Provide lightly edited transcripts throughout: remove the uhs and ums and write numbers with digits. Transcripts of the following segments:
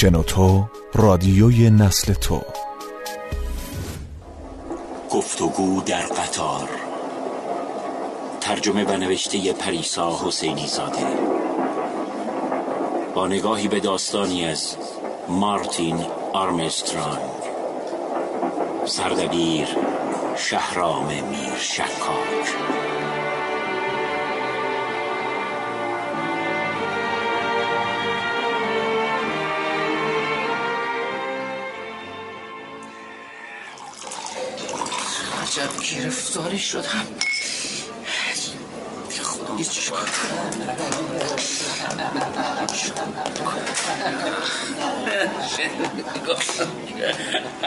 شنوتو، رادیوی نسل تو. گفتگو در قطار. ترجمه و نوشته پریسا حسینی زاده، با نگاهی به داستانی از مارتین آرمسترانگ. سردبیر شهرام میر شکاک. عجب گرفتاری شدم. خودم چی کار کنم؟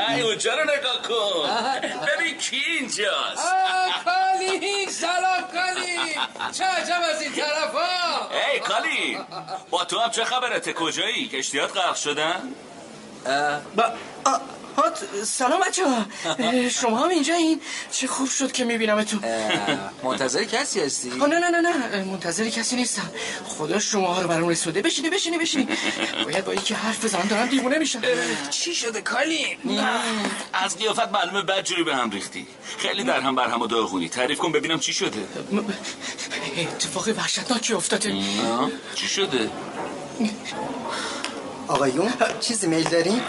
ای اونجا رو نگاه کن، ببین کی اینجاست. کالی، سلام کالی، چه عجب از این طرف ها. ای کالی، با تو هم چه خبرته؟ کجایی؟ کشتیات غرق شدن؟ سلام بچه ها، شما هم اینجا این؟ چه خوب شد که میبینم تو. منتظر کسی هستی؟ نه منتظر کسی نیستم. خدا شما رو برام رسوده. بشینی باید با یکی حرف بزنم، دارم دیوونه میشم. چی شده کالی؟ از قیافت معلومه بدجوری به هم ریختی، خیلی در هم بر هم و داغونی. تعریف کن ببینم چی شده. اتفاق وحشتناکی افتاده. چی شده؟ آقایون چیزی میل دارین؟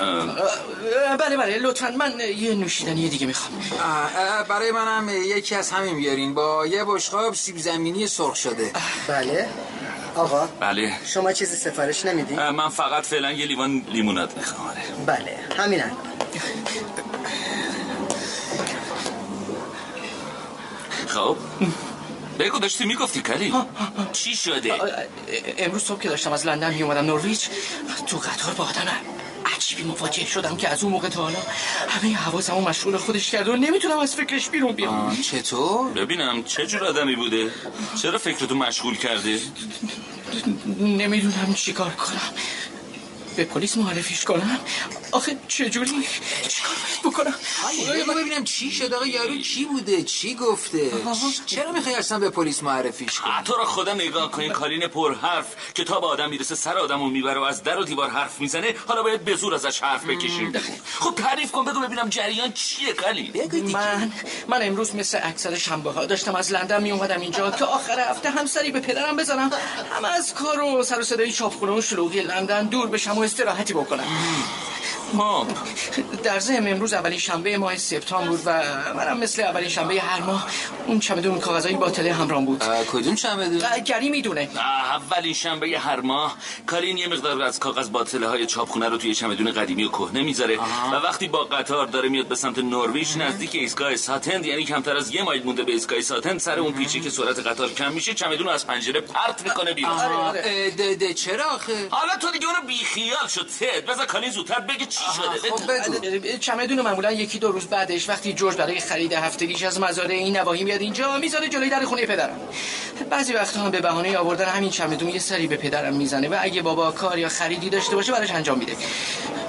بله لطفاً. من یه نوشیدنی دیگه میخوام. برای منم یکی از همین بیارین با یه بشقاب سیب زمینی سرخ شده. بله آقا. بله شما چیزی سفارش نمیدین؟ من فقط فعلا یه لیوان لیموناد میخوام. بله همین هم. خب بگو داشتی میگفتی کلی. چی شده؟ امروز صبح که داشتم از لندن میومدم نورویچ، تو قطار با آدم عجیبی مواجه شدم که از اون موقع تا حالا همه حواسمو مشغول خودش کرده و نمیتونم از فکرش بیرون بیام. چطور؟ ببینم چه جور آدمی بوده؟ چرا فکرتو مشغول کرده؟ نمیدونم چیکار کنم. به پلیس معرفیش کنم؟ آخه چجوری؟ چیکار باید بکنم؟ ببینم چی شد. آقا یارو کی بوده؟ چی گفته؟ چرا میخوای اصلا به پلیس معرفیش کنی؟ تو را خدا نگاه کن، کالین پر حرف که تا به آدم میرسه سر آدمو میبره و از در و دیوار حرف میزنه، حالا باید به زور ازش حرف بکشیم. خب تعریف کن بگو ببینم جریان چیه کالی؟ من امروز مثل اکثر شنبه‌ها داشتم از لندن میومدم اینجا که آخر هفته هم سری به پدرم بزنم، هم از کار و سر و صدای چاپخونه و شلوغی لندن دور بشم و استراحتی بکنم. در ضمن امروز اولین شنبه ماه سپتامبر بود و منم مثل اولین شنبه هر ماه اون چمدون کاغذهای باطله همراه بود. کدوم چمدون؟ گری میدونه. اولین شنبه هر ماه کارین یه مقدار از کاغذ باطله های چاپخونه رو توی چمدون قدیمی و کهنه میذاره و وقتی با قطار داره میاد به سمت نورویچ نزدیک ایسکاساتند، یعنی کمتر از یه مایل مونده به ایسکاساتند، سر اون پیچی که سرعت قطار کم میشه چمدون رو از پنجره پرت میکنه بیرون. ده چرا آخه؟ حالا تو دیگه اون بیخیال شد. بذار کارین زودتر بگه خب چمدون معمولا یکی دو روز بعدش وقتی جورج برای خرید هفتگیش از مزارع این نواحی میاد اینجا، میذاره جلوی در خونه پدرم. بعضی وقتا هم به بهانه آوردن همین چمدون یه سری به پدرم میزنه و اگه بابا کار یا خریدی داشته باشه براش انجام میده.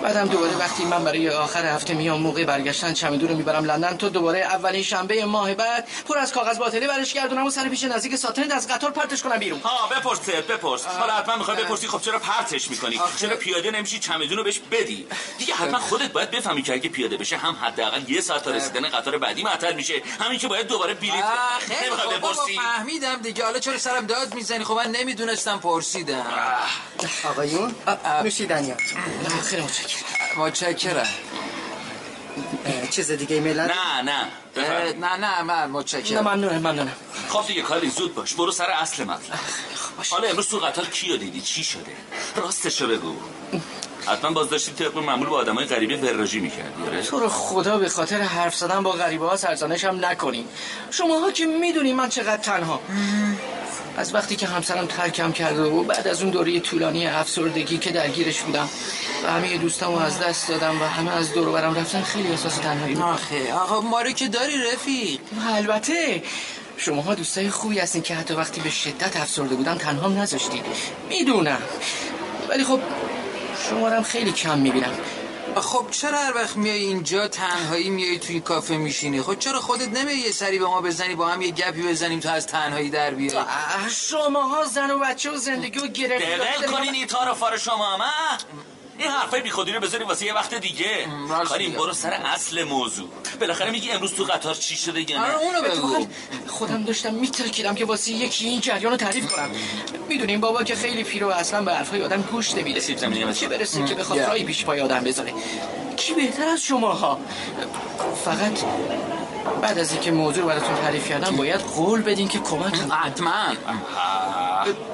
بعدم دوباره وقتی من برای آخر هفته میام موقع برگشتن چمدون رو میبرم لندن، تو دوباره اولین شنبه ماه بعد پر از کاغذ باطله برش گردونم و سر پیچ نزدیک ساتند از قطار پرتش کنم بیرون. بپرس. حالا حتما میخوای بپرسی خب چرا پرتش میکنی؟ چرا پیاده نمیشی چمدون رو بهش بدی؟ دیگه حتما خودت باید بفهمی که اگه پیاده بشه هم حداقل یه ساعت تا رسیدن قطار بعدی معطل میشه، همین که باید دوباره بلیط نمیخواد بپرسی. فهمیدم دیگه. حالا چرا سرم داد میزنی؟ خب من نمیدونستم، پرسیدم. آقایون نوشیدنیات. خیلی متشکرم. چیز دیگه میلاد؟ نه من متشکرم. ممنونم. خب دیگه کاری زود باش، برو سر اصل مطلب. حالا امروز تو قطار کیو دیدی؟ چی شده؟ راستش رو بگو. حتما باز داشتی طبق معمول با آدمای غریبه وراجی می‌کردی. تو رو خدا به خاطر حرف زدن با غریبه‌ها سرزنش هم نکنین. شماها که میدونین من چقدر تنها. از وقتی که همسرم ترکم کرده و بعد از اون دوره طولانی افسردگی که درگیرش بودم و همه دوستامو از دست دادم و همه از دور و برم رفتن، خیلی احساس تنهایی بود. آخه آقا ما رو که داری رفیق. البته شماها دوستای خوبی هستین که حتی وقتی به شدت افسرده بودم تنهام نذاشتید. میدونم. ولی خب شما رو هم خیلی کم میبینم. خب چرا هر وقت میای اینجا تنهایی میای توی کافه میشینی؟ خب چرا خودت نمیای یه سری به ما بزنی، با هم یه گپی بزنیم تا از تنهایی در بیای؟ شماها زن و بچه و زندگی و گرفتاری. دل کنین ایتا رو فار شما همه این حرفای بیخودی رو بذاریم واسه یه وقت دیگه. کاریم برو سر اصل موضوع. بالاخره میگی امروز تو قطار چی شده یا نه؟ اونو بگو. خودم داشتم میترکیدم که واسه یکی این جریانو تعریف کنم. میدونین بابا که خیلی پیرو اصلا به حرفای آدم گوش نمیده. چه برسه که بخواد رای پیش پای آدم بذاره. کی بهتر از شماها؟ فقط بعد از اینکه موضوع رو براتون تعریف کردم باید قول بدین که کمک حتما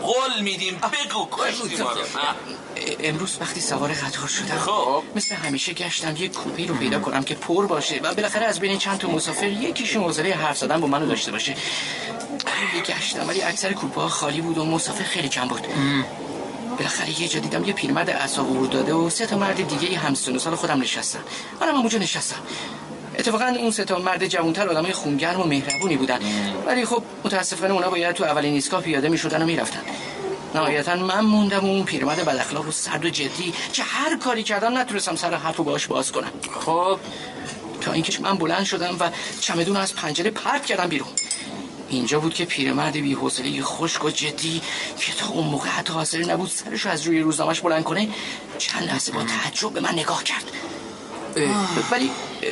قول میدیم. بگو کشتی ما رو. امروز وقتی سوار قطار شدم خب مثل همیشه گشتم یک کوپه رو پیدا کنم که پر باشه و بالاخره از بین چند تا مسافر یکیشون موزله حرف زدن با منو داشته باشه. خیلی گشتم ولی اکثر کوپه ها خالی بود و مسافر خیلی کم بود. بالاخره یه جا دیدم یه پیرمرد عصابور داده و سه تا مرد دیگه ای همسن و سال خودم نشستن. منم اونجا نشستم. اتفاقا اون سه تا مرد جوان‌تر آدمای خونگرم و مهربونی بودن ولی خب متاسفانه اونا باید تو اولین ایستگاه پیاده می‌شدن و می‌رفتن. نهایتاً من موندم و اون پیرمرد بداخلاق و سرد و جدی که هر کاری کردم نتونستم سر حرفو باهاش باز کنم. خب تا اینکه من بلند شدم و چمدون از پنجره پرت کردم بیرون. اینجا بود که پیرمرد بی‌حوصله خشک و جدی که تا اون موقع حتی حاضر نبود سرشو از روی روزنامه‌اش بلند کنه چند لحظه با تعجب به من نگاه کرد.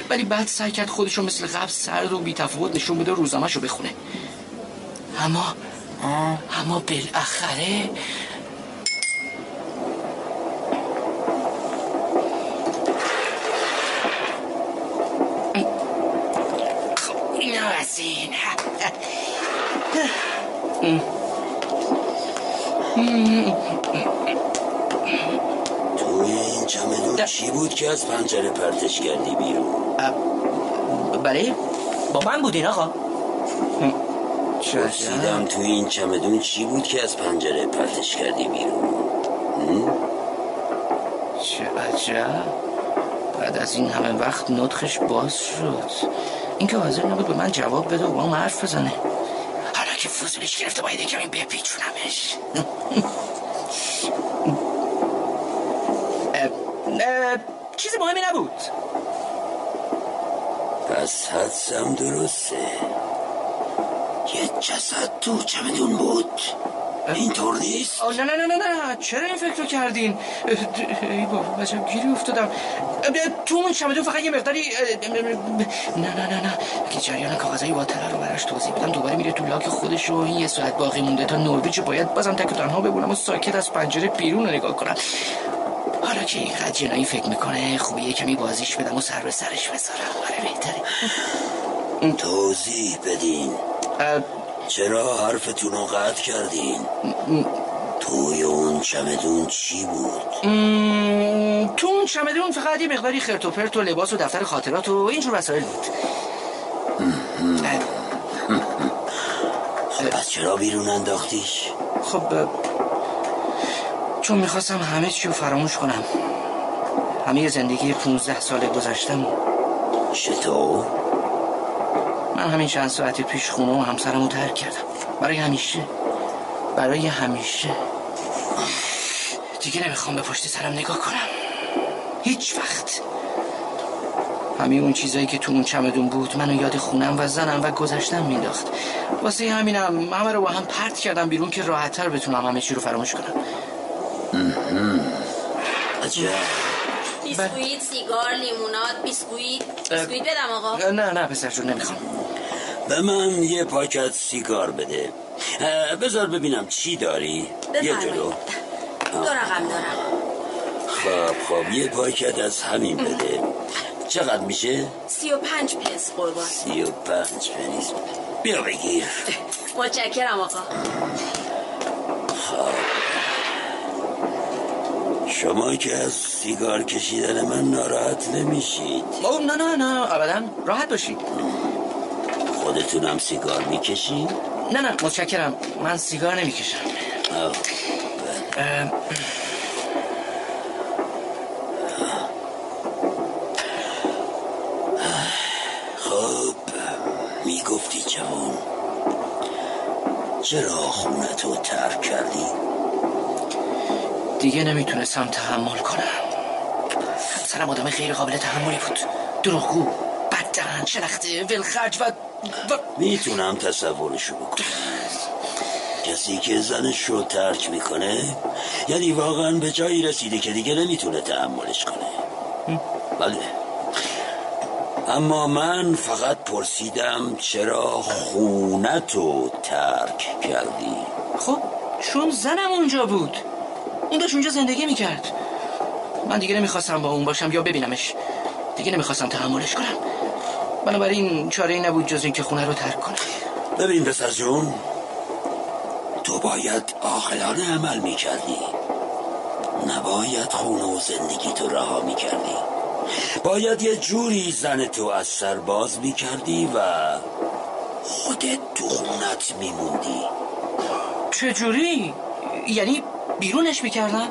ولی بعد سعی کرد خودشو مثل قبل سرد و بی‌تفاوت نشون بده و روزنامه‌شو بخونه. اما بالاخره اینو از این تو این چمدون چی بود که از پنجره پرتش کردی بیرون؟ بله با من بودین آقا. پرسیدم تو این چمدون چی بود که از پنجره پرتش کردی بیرون؟ چه عجب بعد از این همه وقت نطخش باز شد. این که حاضر نبود به من جواب بده و با هم حرف بزنه. حالا که فضولش گرفته باید یکم این بپیچونمش. چیز مهمی نبود. پس حدسم درسته. یه جسد تو چمدون بود. اینطور نیست؟ نه نه نه نه چرا این فکر رو کردین؟ ای بابا عجب گیری افتادم. تو اون چمدون فقط یه مقداری نه که جریان کاغذهای باطله رو براش توضیح بدم دوباره میره تو لاک خودش و این یه ساعت باقی مونده تا نورویچ باید بازم تک و تنها بمونم و ساکت از پنجره بیرون رو نگاه کنم. حالا که اینقدر جنایی فکر میکنه خوبیه کمی بازیش بدم و سر به سرش بذارم. آره بهتره. توضیح بدین چرا حرفتون رو قطع کردین؟ توی اون چمدون چی بود؟ تو اون چمدون فقط یه مقداری خرت و پرت و لباس و دفتر خاطرات و اینجور وسایل بود. خب پس چرا بیرون انداختیش؟ خب چون میخواستم همه چی رو فراموش کنم. همه زندگی 15 ساله گذشتم. چطور؟ من همین چند ساعت پیش خونه و همسرم رو ترک کردم. برای همیشه دیگه نمیخوام به پشت سرم نگاه کنم هیچ وقت. همین اون چیزایی که تو اون چمدون بود منو یاد خونم و زنم و گذشتم مینداخت. واسه همینم همه رو با هم پرت کردم بیرون که راحت‌تر بتونم همه چی رو فراموش کنم. عجب. بیسکویت، سیگار، لیموناد، بیسکویت بدم آقا؟ نه پسر جون نمیخوام. به من یه پاکت سیگار بده. بذار ببینم چی داری. یه جلو 2 رقم دارم. خب یه پاکت از همین بده. چقدر میشه؟ 35 پنس قربان. 35 پنس بیا بگیر. متشکرم آقا. شما که از سیگار کشیدن من ناراحت نمیشید؟ نه ابدا راحت باشید. خودتونم سیگار میکشید؟ نه متشکرم من سیگار نمیکشم. خب میگفتی جوان چرا خونتو ترک کردی؟ دیگه نمیتونستم تحمل کنم. همسرم آدم غیر قابل تحملی بود. دروغگو، بددهن، شلخته، ولخرج و میتونم تصورشو بکنم. کسی که زنش رو ترک میکنه یعنی واقعا به جایی رسیده که دیگه نمیتونه تحملش کنه. بله، اما من فقط پرسیدم چرا خونتو ترک کردی؟ خب چون زنم اونجا بود، اون داشت اونجا زندگی میکرد، من دیگه نمیخواستم با اون باشم یا ببینمش، دیگه نمیخواستم تحملش کنم، بنابراین چاره‌ای نبود جز این که خونه رو ترک کنم. ببین پسر جون، تو باید عاقلانه عمل میکردی، نباید خونه و زندگی تو رها میکردی، باید یه جوری زن تو از سر باز میکردی و خودت تو خونت میموندی. چجوری؟ یعنی بیرونش میکردم؟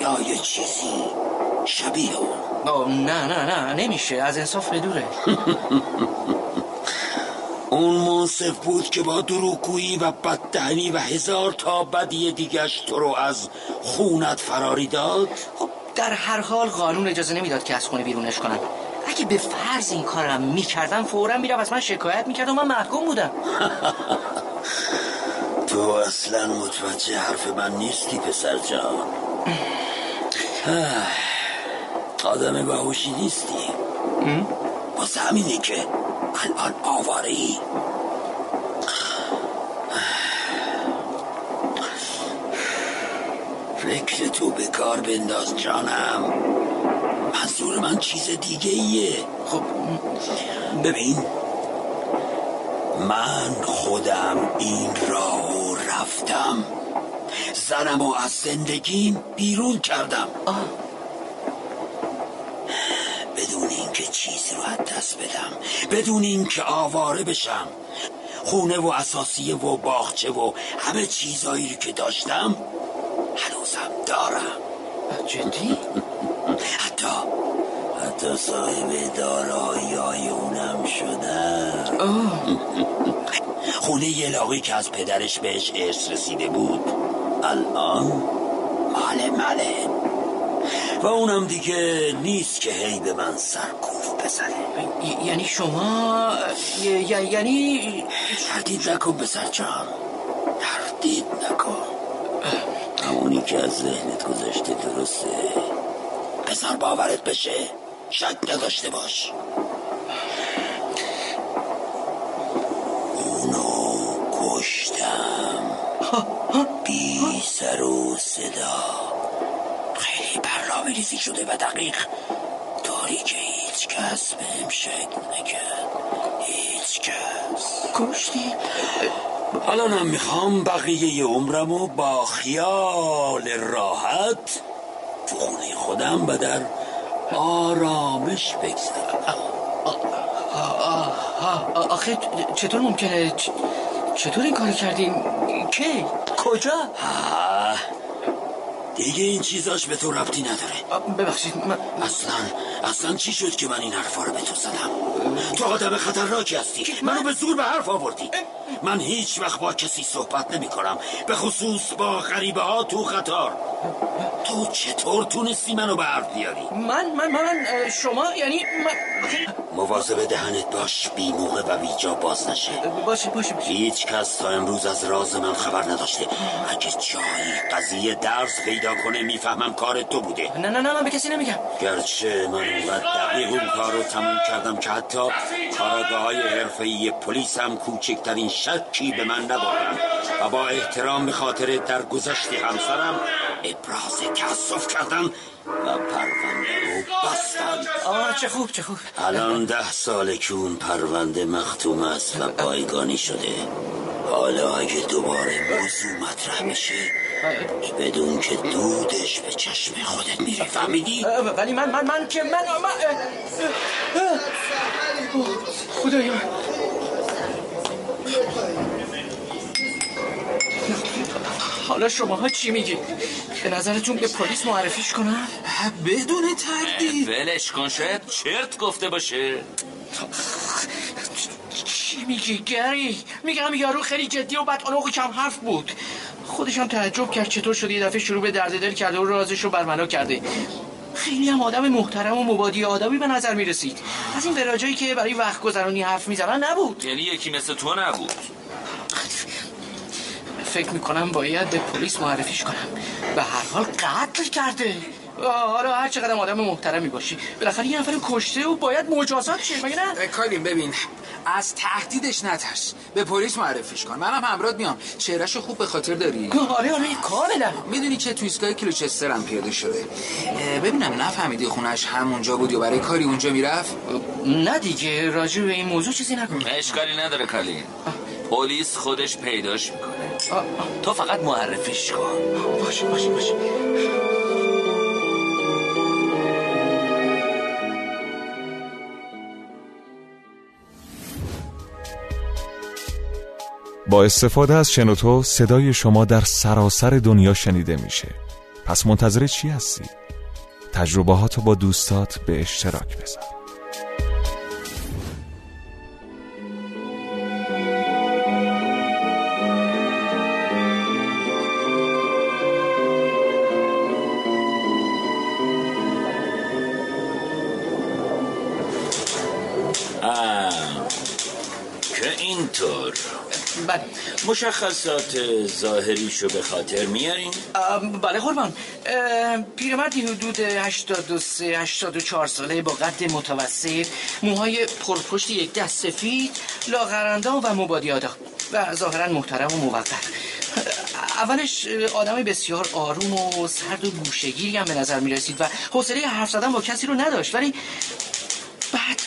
یا یه چیزی شبیه اون؟ نه نمیشه، از انصاف بدوره. اون منصف بود که با دروغگویی و بددهنی و هزار تا بدی دیگش تو رو از خونت فراری داد؟ خب در هر حال قانون اجازه نمیداد که از خونه بیرونش کنن. اگه به فرض این کارم میکردن فوراً میرفت از من شکایت میکردم، من محکوم بودم. تو اصلا متوجه حرف من نیستی پسر جان، آدم باهوشی نیستی، واسه همینه که الان آواری. فکر تو به کار بنداز جانم، منظور من چیز دیگه ایه. خب ببین، من خودم این راهو رفتم، زنمو از زندگیم بیرون کردم بدون اینکه چیزی رو از دست بدم، بدون اینکه آواره بشم. خونه و اساسیه و باغچه و همه چیزایی که داشتم هنوزم دارم. جدی؟ حتی صاحب دارایی‌های اونم شدم. خونه یه لاغی که از پدرش بهش ارث رسیده بود الان مال منه و اونم دیگه نیست که هی به من سرکوف بزنه. یعنی شما یعنی تردید نکن پسر جان، تردید نکن، همونی که از ذهنت گذاشته درسته، بذار باورت بشه، شک نداشته باش. اونو کشتم بی سر و صدا، خیلی برنامه ریزی شده و دقیق، طوری که هیچ کس بهم شک نکرد، هیچ کس. کشتی؟ الانم میخوام بقیه عمرمو با خیال راحت تو خونه خودم و در آرامش بگذرم. آخه چطور ممکنه؟ چطور این کاری کردیم؟ کی؟ کجا؟ دیگه این چیزاش به تو ربطی نداره. ببخشید من اصلا چی شد که من این حرفا رو به تو زدم؟ تو آدم خطرناکی هستی، منو به زور به حرف آوردی. من هیچ وقت با کسی صحبت نمی کنم، به خصوص با غریبه ها تو قطار. تو چطور تونستی منو به حرف بیاری؟ من شما یعنی من... مواظب دهنت باش، بی موقع و بی جا باز نشه. باشه. هیچ کس تا امروز از راز من خبر نداشته، اگه جایی قضیه درس پیدا کنه میفهمم کار تو بوده. نه من به کسی نمیگم، گرچه من اونقدر دقیق اون کار رو تموم کردم که حتی کارآگاه‌های حرفه‌ای پلیس هم کوچکترین شکی به من نبردن و با احترام به خاطر درگذشت همسرم ابراز تأسف کردم و پرونده رو بستم. چه خوب الان 10 ساله که اون پرونده مختوم است و پایگانی شده. حالا اگه دوباره موضوع مطرح میشه بدون که دودش به چشم خودت میره، فهمیدی؟ ولی من خدایا حالا شماها چی میگید؟ به نظرتون به پلیس معرفیش کنم؟ بدون تردید. ولش کن، شاید چرت گفته باشه. چی میگی گری؟ میگم یارو خیلی جدی و بدعنق و کم حرف بود، خودش هم تعجب کرد چطور شده یه دفعه شروع به درد دل کرده و رازش رو برملا کرده. خیلی هم آدم محترم و مبادی آدابی به نظر میرسید، از این وراجایی که برای وقت گذرانی حرف میزنن نبود. یعنی یکی مثل تو نبود. فکر میکنم باید به پلیس معرفیش کنم. به هر حال قتل کرده. آره هر چقدر آدم محترمی باشی بالاخره یه نفر کشته و باید مجازات شه مگه نه؟ کاریم ببین از تهدیدش نترس، به پلیس معرفیش کن، منم همراهت میام. چهرهشو خوب به خاطر داری؟ آره کاملا. میدونی چه تو ایستگاه کلوچستر هم پیاده شده؟ ببینم نفهمیدی خونش همونجا بود یا برای کاری اونجا میرفت؟ نه دیگه راجع به این موضوع چیزی نگو. اشکالی نداره کالی، پلیس خودش پیداش میکنه. تو فقط معرفیش کن. باشه باشه باشه. با استفاده از شنوتو صدای شما در سراسر دنیا شنیده میشه. پس منتظر چی هستی؟ تجربه هاتو با دوستات به اشتراک بذار. که اینطور بله. مشخصات ظاهریشو به خاطر میارین؟ بله قربان. پیرمردی حدود 83-84 ساله با قد متوسط، موهای پرپشت یک دست سفید، لاغرندام و مبادیادا و ظاهرا محترم و موقر. اولش آدم بسیار آروم و سرد و گوشه‌گیری هم به نظر میرسید و حوصله حرف زدن با کسی رو نداشت، ولی بعد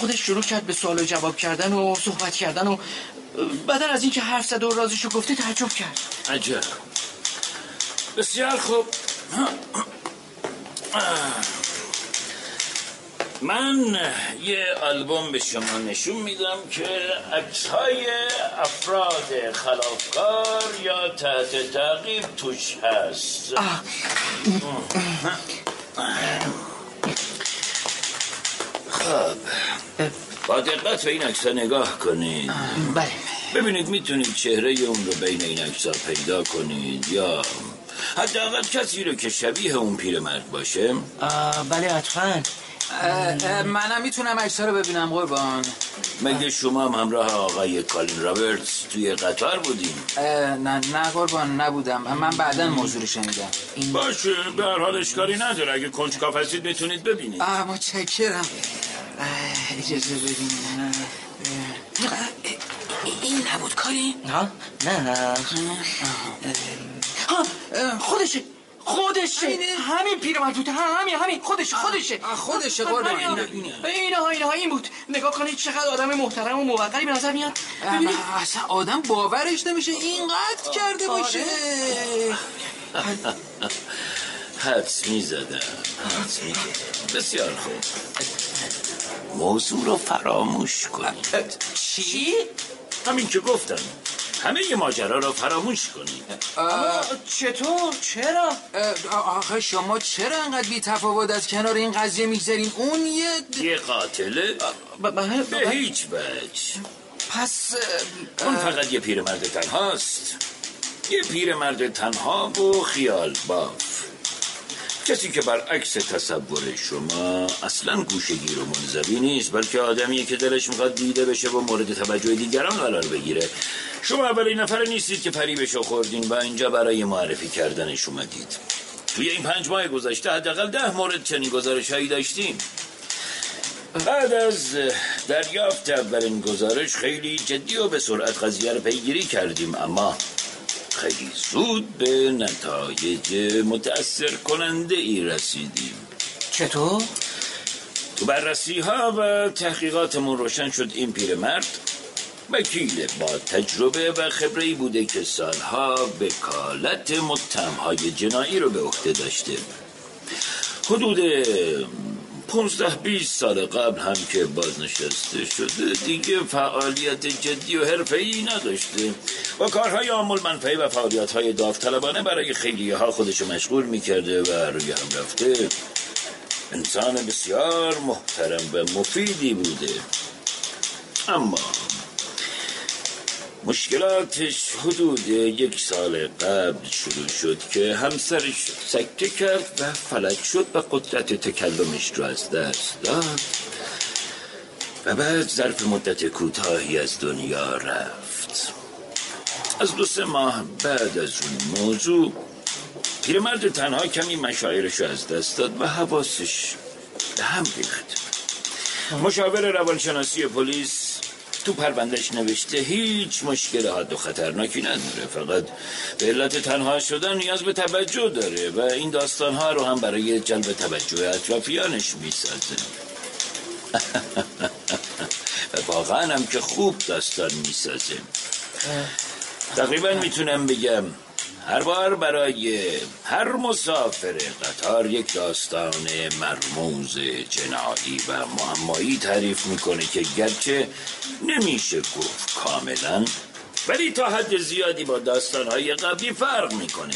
خودش شروع کرد به سوال و جواب کردن و صحبت کردن و بعدن از اینکه حرف زد و رازشو گفته تعجب کرد. عجب. بسیار خوب. من یه آلبوم به شما نشون میدم که عکس‌های افراد خلافکار یا تحت تعقیب توش هست. خب با دقت به این عکس‌ها نگاه کنید. بله. ببینید میتونید چهره اون رو بین این عکس‌ها پیدا کنید یا حداقل کسی رو که شبیه اون پیرمرد باشه. بله حتما. منم میتونم عکس‌ها رو ببینم قربان؟ مگه شما هم همراه آقای کالین رابرتس توی قطار بودین؟ نه قربان نبودم، من بعداً موضوع رو شنیدم. باشه به هر حال اشکالی نداره، اگه کنجکاو هستید میتونید ببینید. متشکرم. اجازه بدین. این نبود کاری؟ نه خودشه همین پیرمرد بود، همین خودشه قربان. اینا این بود. نگاه کنید چقدر آدم محترم و موقری به نظر میاد. ببینید اصلا آدم باورش نمیشه اینقدر کرده باشه. حدس می‌زدم. بسیار خوب، موضوع رو فراموش کنید. چی؟ همین که گفتم، همه ی ماجرا رو فراموش کنید. چطور؟ چرا؟ آخه شما چرا انقدر بی‌تفاوت از کنار این قضیه میگذارین؟ اون یه قاتله؟ به هیچ وجه. پس اون فقط یه پیرمرد تنهاست، یه پیرمرد تنها و خیال باف، کسی که برعکس تصور شما اصلا گوشه‌گیر و منزوی نیست، بلکه آدمیه که دلش میخواد دیده بشه و مورد توجه دیگران قرار بگیره. شما اولین نفر نیستید که پری بشو خوردین و اینجا برای معرفی کردنش اومدید. توی این 5 ماه گذشته حداقل 10 مورد چنین گزارش‌هایی داشتیم. بعد از دریافت اولین گزارش خیلی جدی و به سرعت قضیه رو پیگیری کردیم، اما خیلی زود به نتایج متأثر کننده ای رسیدیم. چطور؟ تو بررسی ها و تحقیقاتمون روشن شد این پیرمرد وکیل با تجربه و خبره‌ای بوده که سالها وکالت متهم‌های جنایی رو به عهده داشته. حدود 15-20 سال قبل هم که بازنشسته شده دیگه فعالیت جدی و حرفه‌ای نداشته و کارهای عامل منفعه و فعالیت‌های داوطلبانه برای خیریه‌ها خودشو مشغول می‌کرده و روی هم رفته. انسان بسیار محترم و مفیدی بوده، اما مشکلاتش حدود 1 سال قبل شروع شد که همسرش سکته کرد و فلج شد و قدرت تکلمش رو از دست داد و بعد ظرف مدت کوتاهی از دنیا رفت. از 2-3 ماه بعد از اون موضوع پیرمرد تنها کمی مشاعرش رو از دست داد و حواسش به هم ریخت. مشاور روانشناسی پلیس تو پروندهش نوشته هیچ مشکل حاد و خطرناکی نداره، فقط به علت تنها شدن نیاز به توجه داره و این داستانها رو هم برای جلب توجه اطرافیانش میسازه. و واقعا هم که خوب داستان میسازه. تقریبا میتونم بگم هر بار برای هر مسافر قطار یک داستان مرموز جنایی و معمایی تعریف میکنه که گرچه نمیشه گفت کاملا، ولی تا حد زیادی با داستانهای قبلی فرق میکنه.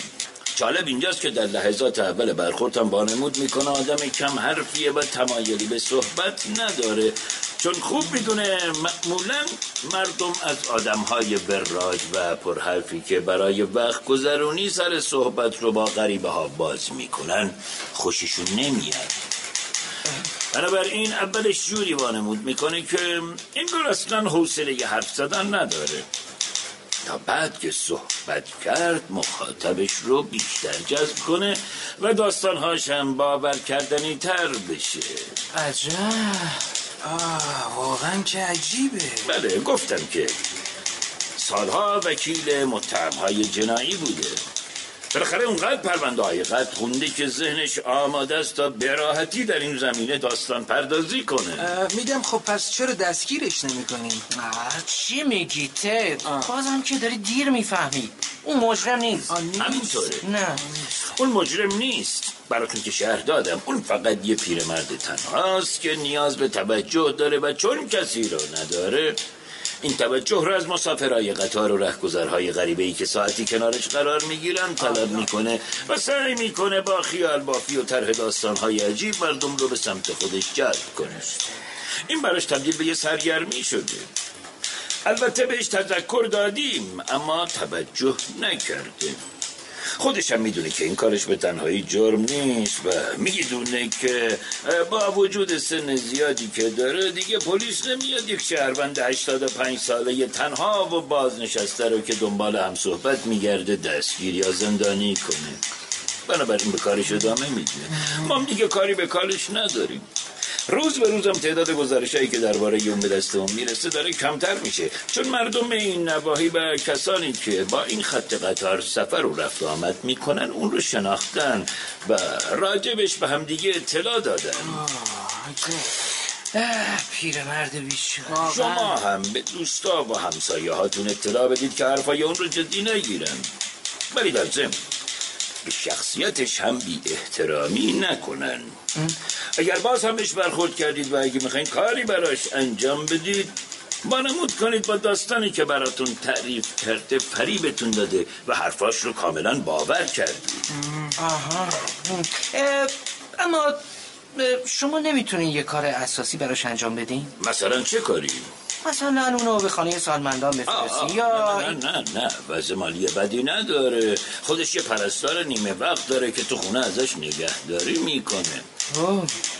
جالب اینجاست که در لحظات اول برخوردم بانمود میکنه آدم کم حرفیه و تمایلی به صحبت نداره، چون خوب میدونه معمولا مردم از آدمهای براج و پرحرفی که برای وقت گذرونی سر صحبت رو با غریبه ها باز میکنن خوششون نمیاد. بنابراین اولش جوری وانمود میکنه که انگار اصلا حوصله حرف زدن نداره، تا بعد که صحبت کرد مخاطبش رو بیشتر جذب کنه و داستانهاش هم باور کردنی تر بشه. عجب، واقعا که عجیبه. بله، گفتم که سالها وکیل متهم‌های جنایی بوده، بالاخره اونقدر پرونده های قد خونده که ذهنش آماده است تا به راحتی در این زمینه داستان پردازی کنه. میگم خب پس چرا دستگیرش نمی‌کنیم؟ چی میگی ته؟ بازم که داری دیر میفهمی. اون مجرم نیست. همینطوره. نه، اون مجرم نیست. براتون که شرح دادم، اون فقط یه پیرمرد تنهاست که نیاز به توجه داره و چون کسی رو نداره، این توجه را از مسافرهای قطار و رهگذرهای غریبه‌ای که ساعتی کنارش قرار میگیرن طلب میکنه و سعی میکنه با خیال بافی و طرح داستانهای عجیب مردم رو به سمت خودش جلب کنه. این براش تبدیل به یه سرگرمی شده. البته بهش تذکر دادیم اما توجه نکرده. خودش هم میدونه که این کارش به تنهایی جرم نیست و میدونه که با وجود سن زیادی که داره دیگه پلیس نمیاد یک شهروند 85 ساله یه تنها و بازنشسته رو که دنبال هم صحبت میگرده دستگیر یا زندانی کنه. بنابراین به کارش ادامه میده. ما دیگه کاری به کارش نداریم. روز به روزم تعداد گزارشایی که درباره اون به دستمون میرسه داره کمتر میشه، چون مردم این نواحی و کسانی که با این خط قطار سفر و رفت و آمد میکنن اون رو شناختن و راجبش به همدیگه اطلاع دادن. پیرمرد بیچاره. شما هم به دوستا و همسایه هاتون اطلاع بدید که حرفای اون رو جدی نگیرن، ولی در ضمن به شخصیتش هم بی احترامی نکنن. اگر باز هم بهش برخورد کردید و اگه میخواین کاری براش انجام بدید، وانمود کنید با داستانی که براتون تعریف کرده فریبتون داده و حرفاش رو کاملا باور کردید. آها. اما شما نمیتونین یه کار اساسی براش انجام بدین؟ مثلا چه کاری؟ مثلا اونو به خانه سالمندان بفرستی یا نه وضع مالی بدی نداره، خودش یه پرستار نیمه وقت داره که تو خونه ازش نگهداری میکنه.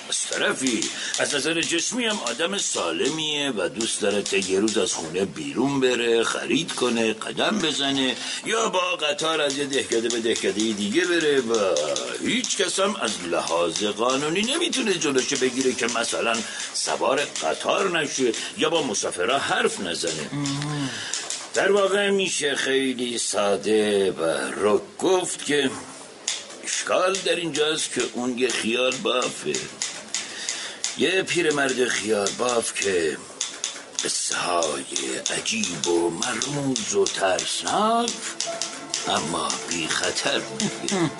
از طرفی از نظر جسمی هم آدم سالمیه و دوست داره تا یه روز از خونه بیرون بره، خرید کنه، قدم بزنه یا با قطار از یه دهکده به دهکده دیگه بره و هیچ کس هم از لحاظ قانونی نمیتونه جلوش بگیره که مثلا سوار قطار نشه یا با مسافرها حرف نزنه. در واقع میشه خیلی ساده و رک گفت که اشکال در اینجاست که اون یه خیال بافه، یه پیرمرد خیال باف که قصه های عجیب و مرموز و ترسناک اما بی خطر میگه.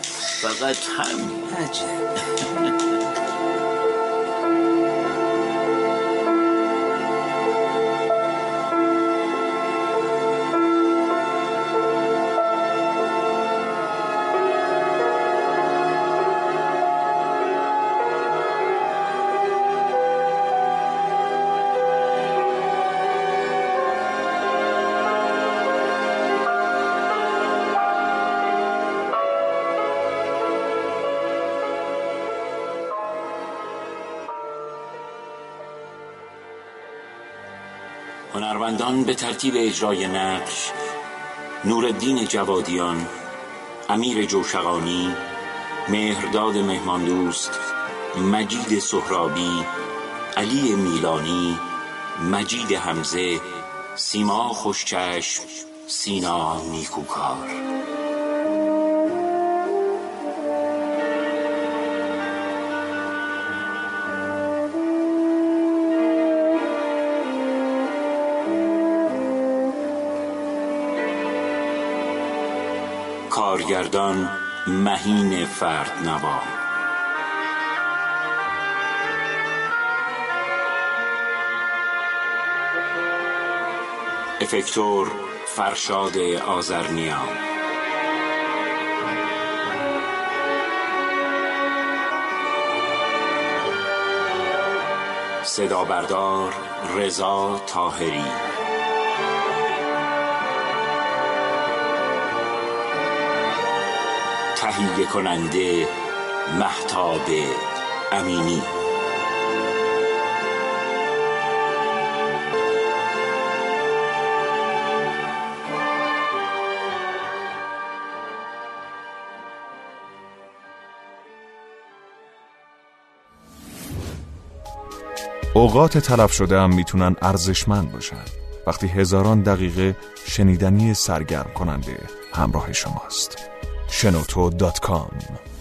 فقط همین. عجب. هنرمندان به ترتیب اجرای نقش نورالدین جوادیان، امیر جوشقانی، مهرداد مهماندوست، مجید سهرابی، علی میلانی، مجید حمزه، سیما خوشچشم، سینا نیکوکار. کارگردان مهین فردنوا. افکتور فرشاد آذرنیا. صدا بردار رضا طاهری. تهیه کننده مهتاب امینی. اوقات تلف شده هم میتونن ارزشمند باشن وقتی هزاران دقیقه شنیدنی سرگرم کننده همراه شماست. ChannelTour.com